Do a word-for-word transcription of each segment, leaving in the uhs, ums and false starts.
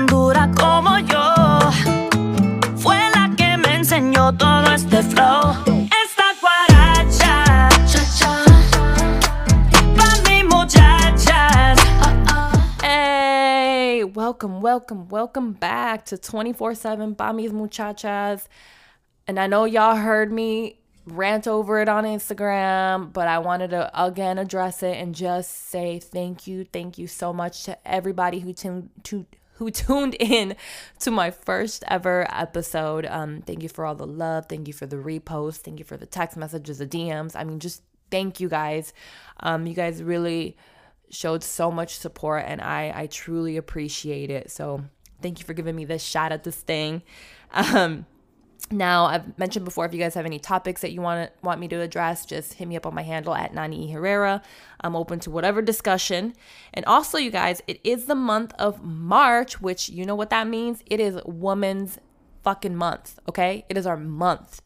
tan dura como yo, fue la que me enseñó todo este flow. Esta guaracha, pa' mi muchachas. Hey, welcome, welcome, welcome back to twenty-four seven Pa' Mis Muchachas. And I know y'all heard me rant over it on Instagram, but I wanted to again address it and just say thank you, thank you so much to everybody who tuned to who tuned in to my first ever episode. Um, thank you for all the love, thank you for the reposts, thank you for the text messages, the D Ms. I mean, just thank you guys. Um, you guys really showed so much support, and I I truly appreciate it. So thank you for giving me this shot at this thing. Um. Now, I've mentioned before, if you guys have any topics that you want want me to address, just hit me up on my handle at Nani E. Herrera. I'm open to whatever discussion. And also, you guys, it is the month of March, which you know what that means. It is Women's fucking month, okay? It is our month.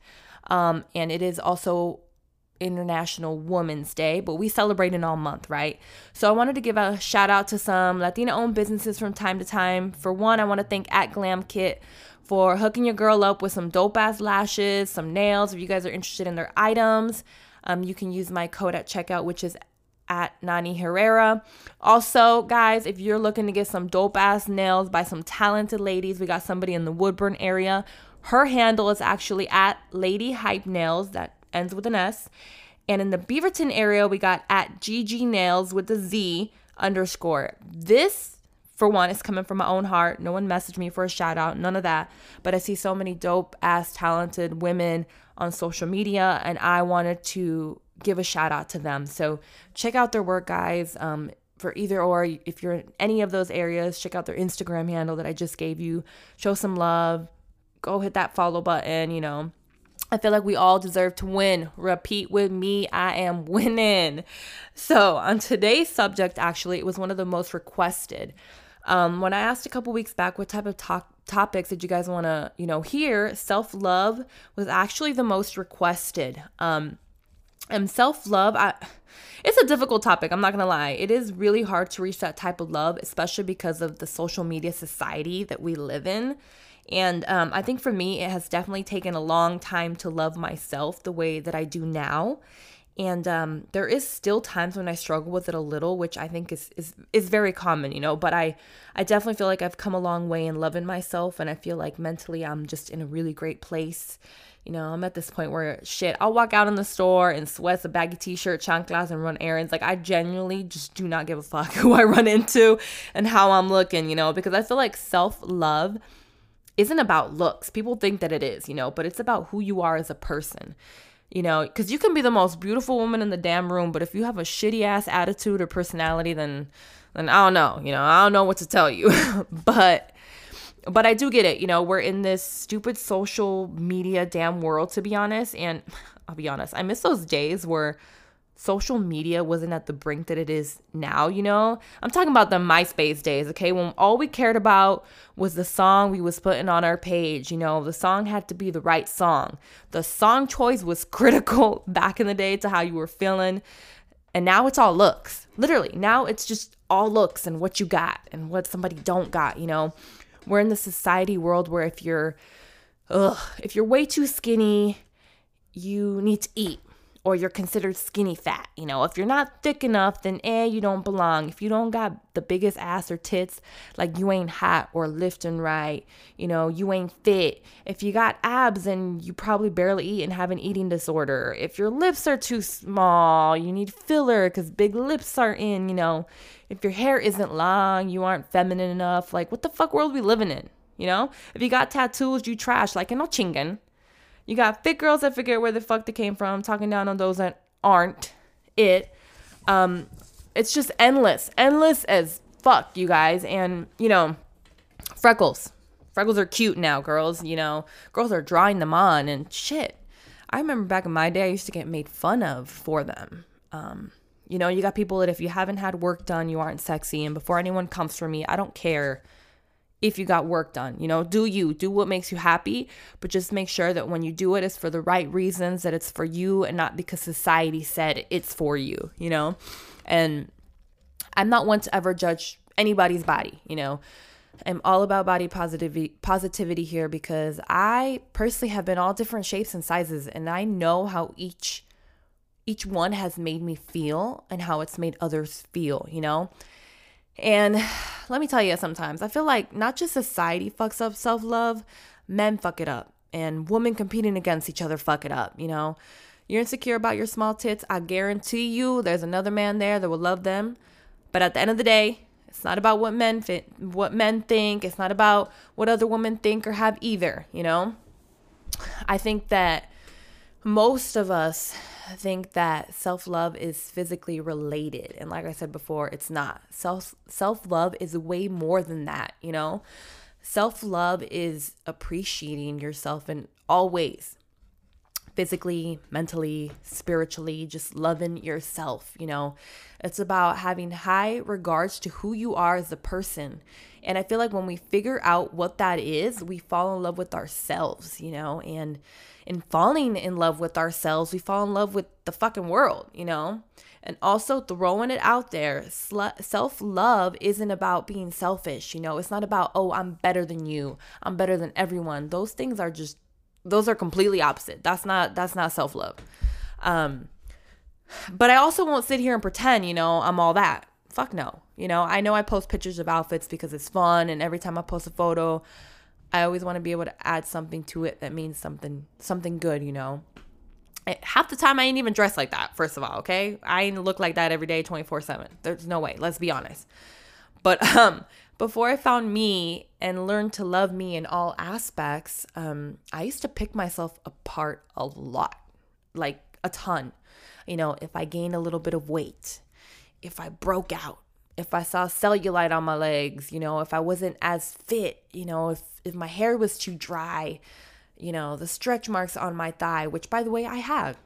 Um, and it is also International Women's Day, but we celebrate in all month, right? So I wanted to give a shout out to some Latina-owned businesses from time to time. For one, I want to thank at Glam Kit for hooking your girl up with some dope-ass lashes, some nails. If you guys are interested in their items, um, you can use my code at checkout, which is at Nani Herrera. Also, guys, if you're looking to get some dope-ass nails by some talented ladies, we got somebody in the Woodburn area. Her handle is actually at Lady Hype Nails. That ends with an S. And in the Beaverton area, we got at G G Nails with the Z underscore. This, for one, it's coming from my own heart. No one messaged me for a shout out, none of that. But I see so many dope ass talented women on social media, and I wanted to give a shout out to them. So check out their work, guys. Um, for either or, if you're in any of those areas, check out their Instagram handle that I just gave you. Show some love. Go hit that follow button, you know. I feel like we all deserve to win. Repeat with me, I am winning. So on today's subject, actually, it was one of the most requested. Um, when I asked a couple weeks back what type of to- topics did you guys want to, you know, hear, self-love was actually the most requested. Um, and self-love, I, it's a difficult topic. I'm not going to lie. It is really hard to reach that type of love, especially because of the social media society that we live in. And um, I think for me, it has definitely taken a long time to love myself the way that I do now. And um, there is still times when I struggle with it a little, which I think is, is is very common, you know. But I I definitely feel like I've come a long way in loving myself, and I feel like mentally I'm just in a really great place. You know, I'm at this point where, shit, I'll walk out in the store and sweats, a baggy t-shirt, chanclas, and run errands. Like, I genuinely just do not give a fuck who I run into and how I'm looking, you know, because I feel like self-love isn't about looks. People think that it is, you know, but it's about who you are as a person. You know, because you can be the most beautiful woman in the damn room, but if you have a shitty ass attitude or personality, then then I don't know, you know, I don't know what to tell you. but but I do get it, you know, we're in this stupid social media damn world, to be honest. And I'll be honest, I miss those days where social media wasn't at the brink that it is now, you know? I'm talking about the MySpace days, okay? When all we cared about was the song we was putting on our page, you know? The song had to be the right song. The song choice was critical back in the day to how you were feeling. And now it's all looks. Literally, now it's just all looks and what you got and what somebody don't got, you know? We're in the society world where if you're, ugh, if you're way too skinny, you need to eat. Or you're considered skinny fat. You know, if you're not thick enough, then eh, you don't belong. If you don't got the biggest ass or tits, like you ain't hot or lifting right, you know, you ain't fit. If you got abs, then you probably barely eat and have an eating disorder. If your lips are too small, you need filler because big lips are in, you know. If your hair isn't long, you aren't feminine enough. Like, what the fuck world we living in, you know? If you got tattoos, you trash, like, no chingan. You got thick girls that figure where the fuck they came from, talking down on those that aren't it. Um, it's just endless. Endless as fuck, you guys. And, you know, freckles. Freckles are cute now, girls. You know, girls are drawing them on and shit. I remember back in my day, I used to get made fun of for them. Um, you know, you got people that if you haven't had work done, you aren't sexy. And before anyone comes for me, I don't care if you got work done, you know, do you, do what makes you happy, but just make sure that when you do it, it's for the right reasons, that it's for you and not because society said it's for you, you know, and I'm not one to ever judge anybody's body, you know, am all about body positivity, positivity here, because I personally have been all different shapes and sizes, and I know how each each one has made me feel and how it's made others feel, you know? And let me tell you, sometimes I feel like not just society fucks up self-love, men fuck it up, and women competing against each other fuck it up, you know? You're insecure about your small tits, I guarantee you there's another man there that will love them. But at the end of the day, it's not about what men fit, what men think. It's not about what other women think or have either, you know? I think that most of us think that self-love is physically related. And like I said before, it's not. Self, self-love is way more than that, you know? Self-love is appreciating yourself in all ways. Physically, mentally, spiritually, just loving yourself, you know. It's about having high regards to who you are as a person. And I feel like when we figure out what that is, we fall in love with ourselves, you know. And in falling in love with ourselves, we fall in love with the fucking world, you know. And also throwing it out there, self-love isn't about being selfish, you know. It's not about, oh, I'm better than you, I'm better than everyone. Those things are just Those are completely opposite. That's not that's not self-love. Um, but I also won't sit here and pretend, you know, I'm all that. Fuck no. You know, I know I post pictures of outfits because it's fun. And every time I post a photo, I always want to be able to add something to it that means something, something good, you know. Half the time I ain't even dressed like that, first of all, okay? I ain't look like that every day twenty-four seven. There's no way. Let's be honest. But um, before I found me and learned to love me in all aspects, um, I used to pick myself apart a lot, like a ton. You know, if I gained a little bit of weight, if I broke out, if I saw cellulite on my legs, you know, if I wasn't as fit, you know, if, if my hair was too dry, you know, the stretch marks on my thigh, which by the way, I have.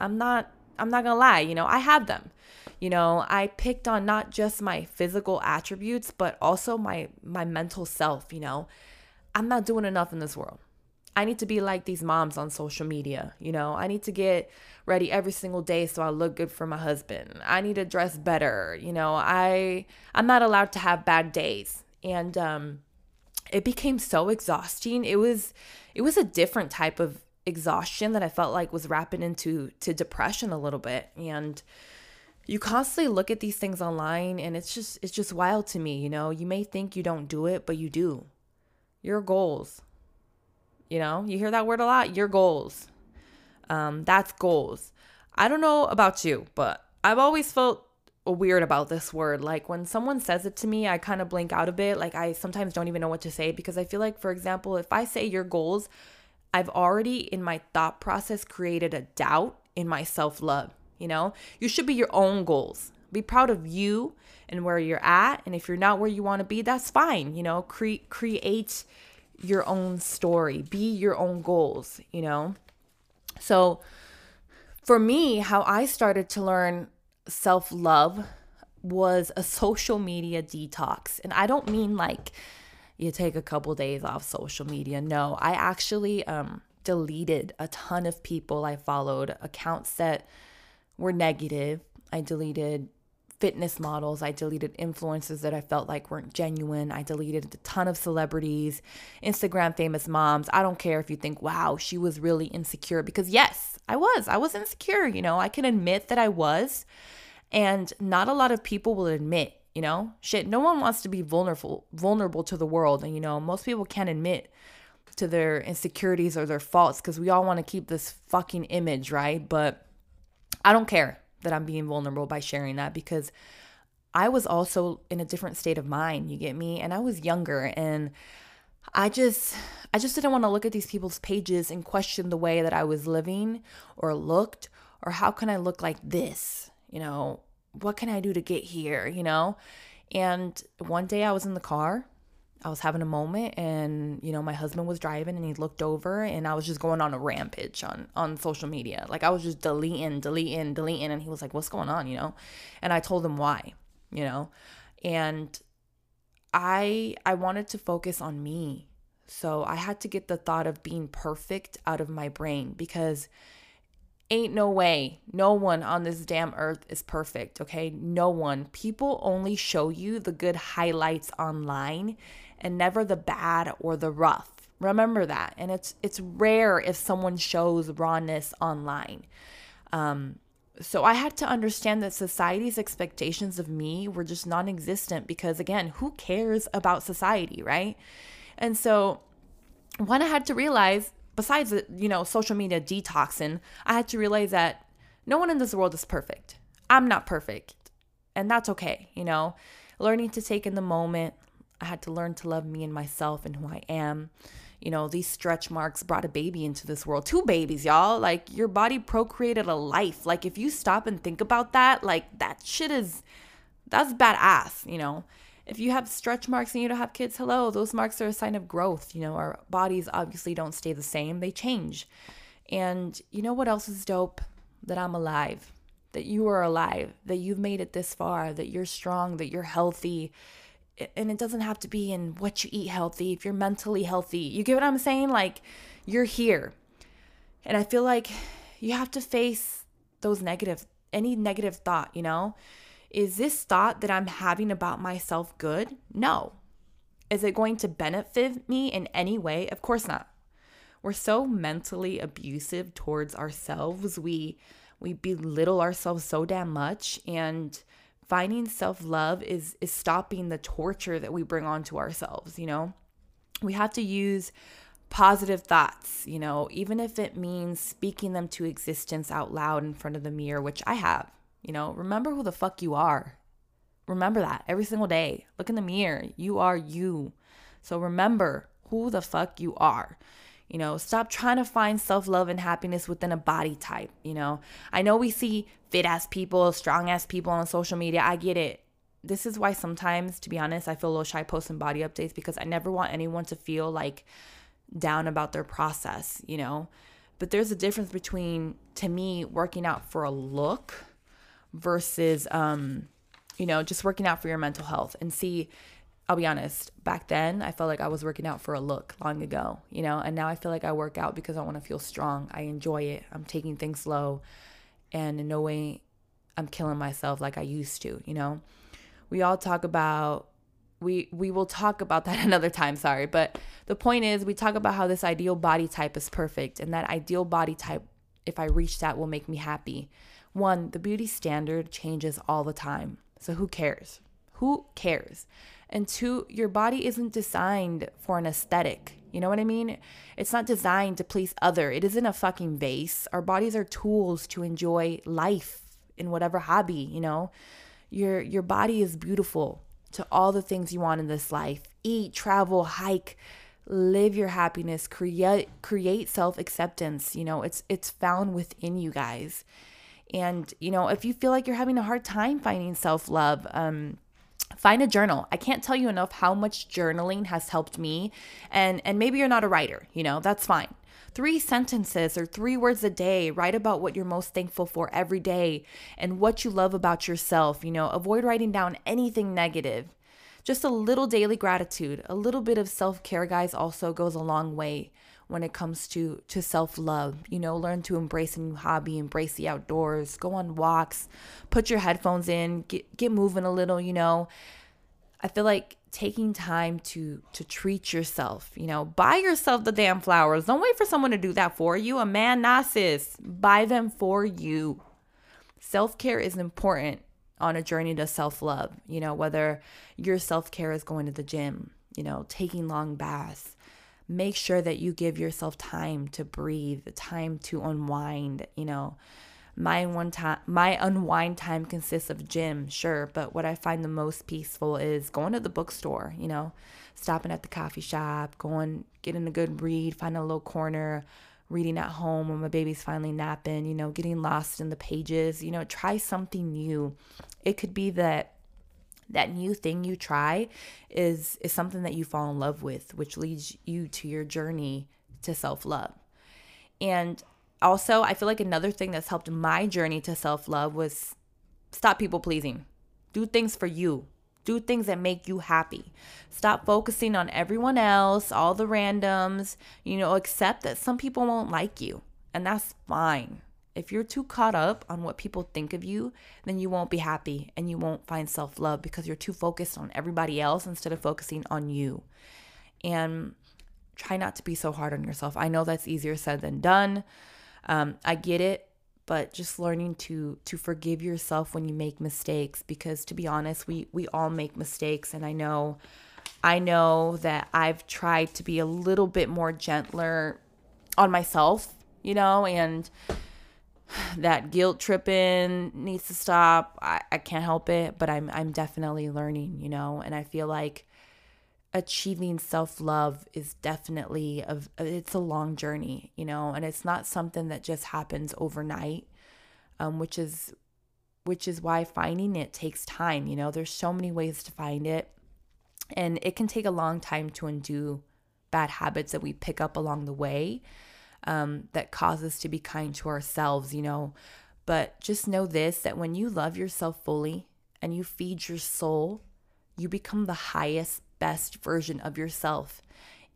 I'm not, I'm not gonna lie, you know, I have them. You know, I picked on not just my physical attributes, but also my my mental self, you know. I'm not doing enough in this world. I need to be like these moms on social media, you know. I need to get ready every single day so I look good for my husband. I need to dress better, you know. I, I'm not allowed to have bad days. And um, it became so exhausting. It was, it was a different type of exhaustion that I felt like was wrapping into to depression a little bit. And you constantly look at these things online and it's just it's just wild to me, you know. You may think you don't do it, but you do. Your goals. You know, you hear that word a lot, your goals. Um, that's goals. I don't know about you, but I've always felt weird about this word. Like when someone says it to me, I kind of blink out a bit. Like I sometimes don't even know what to say, because I feel like, for example, if I say your goals, I've already in my thought process created a doubt in my self-love. You know, you should be your own goals. Be proud of you and where you're at. And if you're not where you want to be, that's fine. You know, Cre- create your own story. Be your own goals, you know. So for me, how I started to learn self-love was a social media detox. And I don't mean like you take a couple days off social media. No, I actually um, deleted a ton of people I followed, accounts that were negative. I deleted fitness models. I deleted influencers that I felt like weren't genuine. I deleted a ton of celebrities, Instagram famous moms. I don't care if you think, wow, she was really insecure, because yes, I was. I was insecure, you know. I can admit that I was, and not a lot of people will admit, you know. Shit, no one wants to be vulnerable vulnerable to the world, and you know, most people can't admit to their insecurities or their faults because we all want to keep this fucking image, right? But I don't care that I'm being vulnerable by sharing that, because I was also in a different state of mind, you get me? And I was younger, and I just I just didn't want to look at these people's pages and question the way that I was living or looked, or how can I look like this? You know, what can I do to get here, you know? And one day I was in the car, I was having a moment, and, you know, my husband was driving and he looked over, and I was just going on a rampage on, on social media. Like I was just deleting, deleting, deleting. And he was like, what's going on, you know? And I told him why, you know, and I, I wanted to focus on me. So I had to get the thought of being perfect out of my brain, because ain't no way. No one on this damn earth is perfect. Okay. No one. People only show you the good highlights online. and never the bad or the rough. Remember that. And it's it's rare if someone shows rawness online. Um, so I had to understand that society's expectations of me were just non-existent because, again, who cares about society, right? And so when I had to realize, besides, you know, social media detoxing, I had to realize that no one in this world is perfect. I'm not perfect. And that's okay, you know. Learning to take in the moment. I had to learn to love me and myself and who I am. You know, these stretch marks brought a baby into this world. Two babies, y'all. Like, your body procreated a life. Like, if you stop and think about that, like, that shit is, that's badass, you know. If you have stretch marks and you don't have kids, hello, those marks are a sign of growth. You know, our bodies obviously don't stay the same. They change. And you know what else is dope? That I'm alive. That you are alive. That you've made it this far. That you're strong. That you're healthy. And it doesn't have to be in what you eat healthy, if you're mentally healthy. You get what I'm saying? Like, you're here. And I feel like you have to face those negative, any negative thought, you know? Is this thought that I'm having about myself good? No. Is it going to benefit me in any way? Of course not. We're so mentally abusive towards ourselves. We we belittle ourselves so damn much, and finding self-love is is stopping the torture that we bring onto ourselves, you know? We have to use positive thoughts, you know, even if it means speaking them to existence out loud in front of the mirror, which I have, you know? Remember who the fuck you are. Remember that every single day. Look in the mirror. You are you. So remember who the fuck you are. You know, stop trying to find self-love and happiness within a body type, you know. I know we see fit-ass people, strong-ass people on social media. I get it. This is why sometimes, to be honest, I feel a little shy posting body updates because I never want anyone to feel, like, down about their process, you know. But there's a difference between, to me, working out for a look versus, um, you know, just working out for your mental health. And see, I'll be honest, back then I felt like I was working out for a look long ago, you know, and now I feel like I work out because I want to feel strong. I enjoy it. I'm taking things slow, and in no way I'm killing myself like I used to, you know. We all talk about, we, we will talk about that another time, sorry. But the point is, we talk about how this ideal body type is perfect, and that ideal body type, if I reach that, will make me happy. One, the beauty standard changes all the time. So who cares? Who cares? And two, your body isn't designed for an aesthetic. You know what I mean? It's not designed to please other. It isn't a fucking vase. Our bodies are tools to enjoy life in whatever hobby, you know? Your your body is beautiful to all the things you want in this life. Eat, travel, hike, live your happiness, create create self-acceptance, you know? It's it's found within you guys. And, you know, if you feel like you're having a hard time finding self-love, um find a journal. I can't tell you enough how much journaling has helped me. And and maybe you're not a writer, you know, that's fine. Three sentences or three words a day. Write about what you're most thankful for every day and what you love about yourself. You know, avoid writing down anything negative. Just a little daily gratitude. A little bit of self-care, guys, also goes a long way when it comes to, to self-love. You know, learn to embrace a new hobby, embrace the outdoors, go on walks, put your headphones in, get, get moving a little, you know. I feel like taking time to to treat yourself, you know. Buy yourself the damn flowers. Don't wait for someone to do that for you. A man, nah, sis. Buy them for you. Self-care is important on a journey to self-love, you know, whether your self-care is going to the gym, you know, taking long baths. Make sure that you give yourself time to breathe, time to unwind, you know. My one time, my unwind time consists of gym, sure, but what I find the most peaceful is going to the bookstore, you know, stopping at the coffee shop, going, getting a good read, finding a little corner, reading at home when my baby's finally napping, you know, getting lost in the pages, you know, try something new. It could be that that new thing you try is is something that you fall in love with, which leads you to your journey to self-love. And also, I feel like another thing that's helped my journey to self-love was stop people-pleasing. Do things for you. Do things that make you happy. Stop focusing on everyone else, all the randoms. You know, accept that some people won't like you, and that's fine. If you're too caught up on what people think of you, then you won't be happy and you won't find self-love because you're too focused on everybody else instead of focusing on you. And try not to be so hard on yourself. I know that's easier said than done. Um, I get it, but just learning to to forgive yourself when you make mistakes, because to be honest, we we all make mistakes. And I know, I know that I've tried to be a little bit more gentler on myself, you know, and that guilt tripping needs to stop. I, I can't help it, but I'm I'm definitely learning, you know, and I feel like achieving self-love is definitely a, it's a long journey, you know, and it's not something that just happens overnight, um, which is which is why finding it takes time, you know. There's so many ways to find it, and it can take a long time to undo bad habits that we pick up along the way. Um, that cause us to be kind to ourselves, you know. But just know this, that when you love yourself fully and you feed your soul, you become the highest, best version of yourself.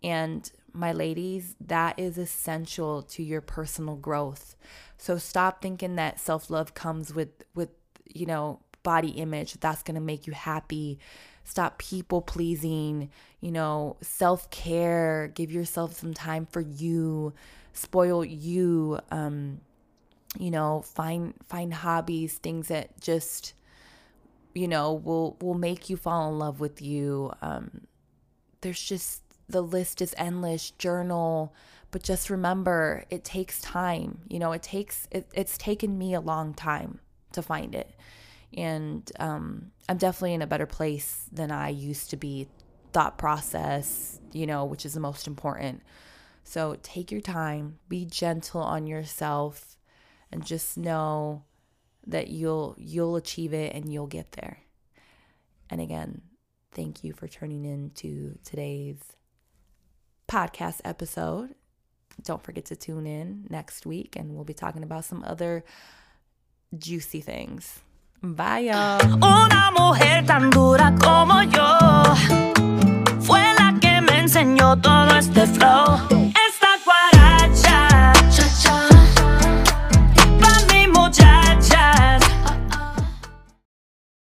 And my ladies, that is essential to your personal growth. So stop thinking that self-love comes with, with you know, body image. That's going to make you happy. Stop people pleasing, you know, self-care. Give yourself some time for you. Spoil you, um, you know, find, find hobbies, things that just, you know, will, will make you fall in love with you. Um, there's just, the list is endless. Journal, but just remember, it takes time. You know, it takes, it, it's taken me a long time to find it. And, um, I'm definitely in a better place than I used to be. Thought process, you know, which is the most important. So take your time, be gentle on yourself, and just know that you'll you'll achieve it and you'll get there. And again, thank you for tuning in to today's podcast episode. Don't forget to tune in next week, and we'll be talking about some other juicy things. Bye, y'all.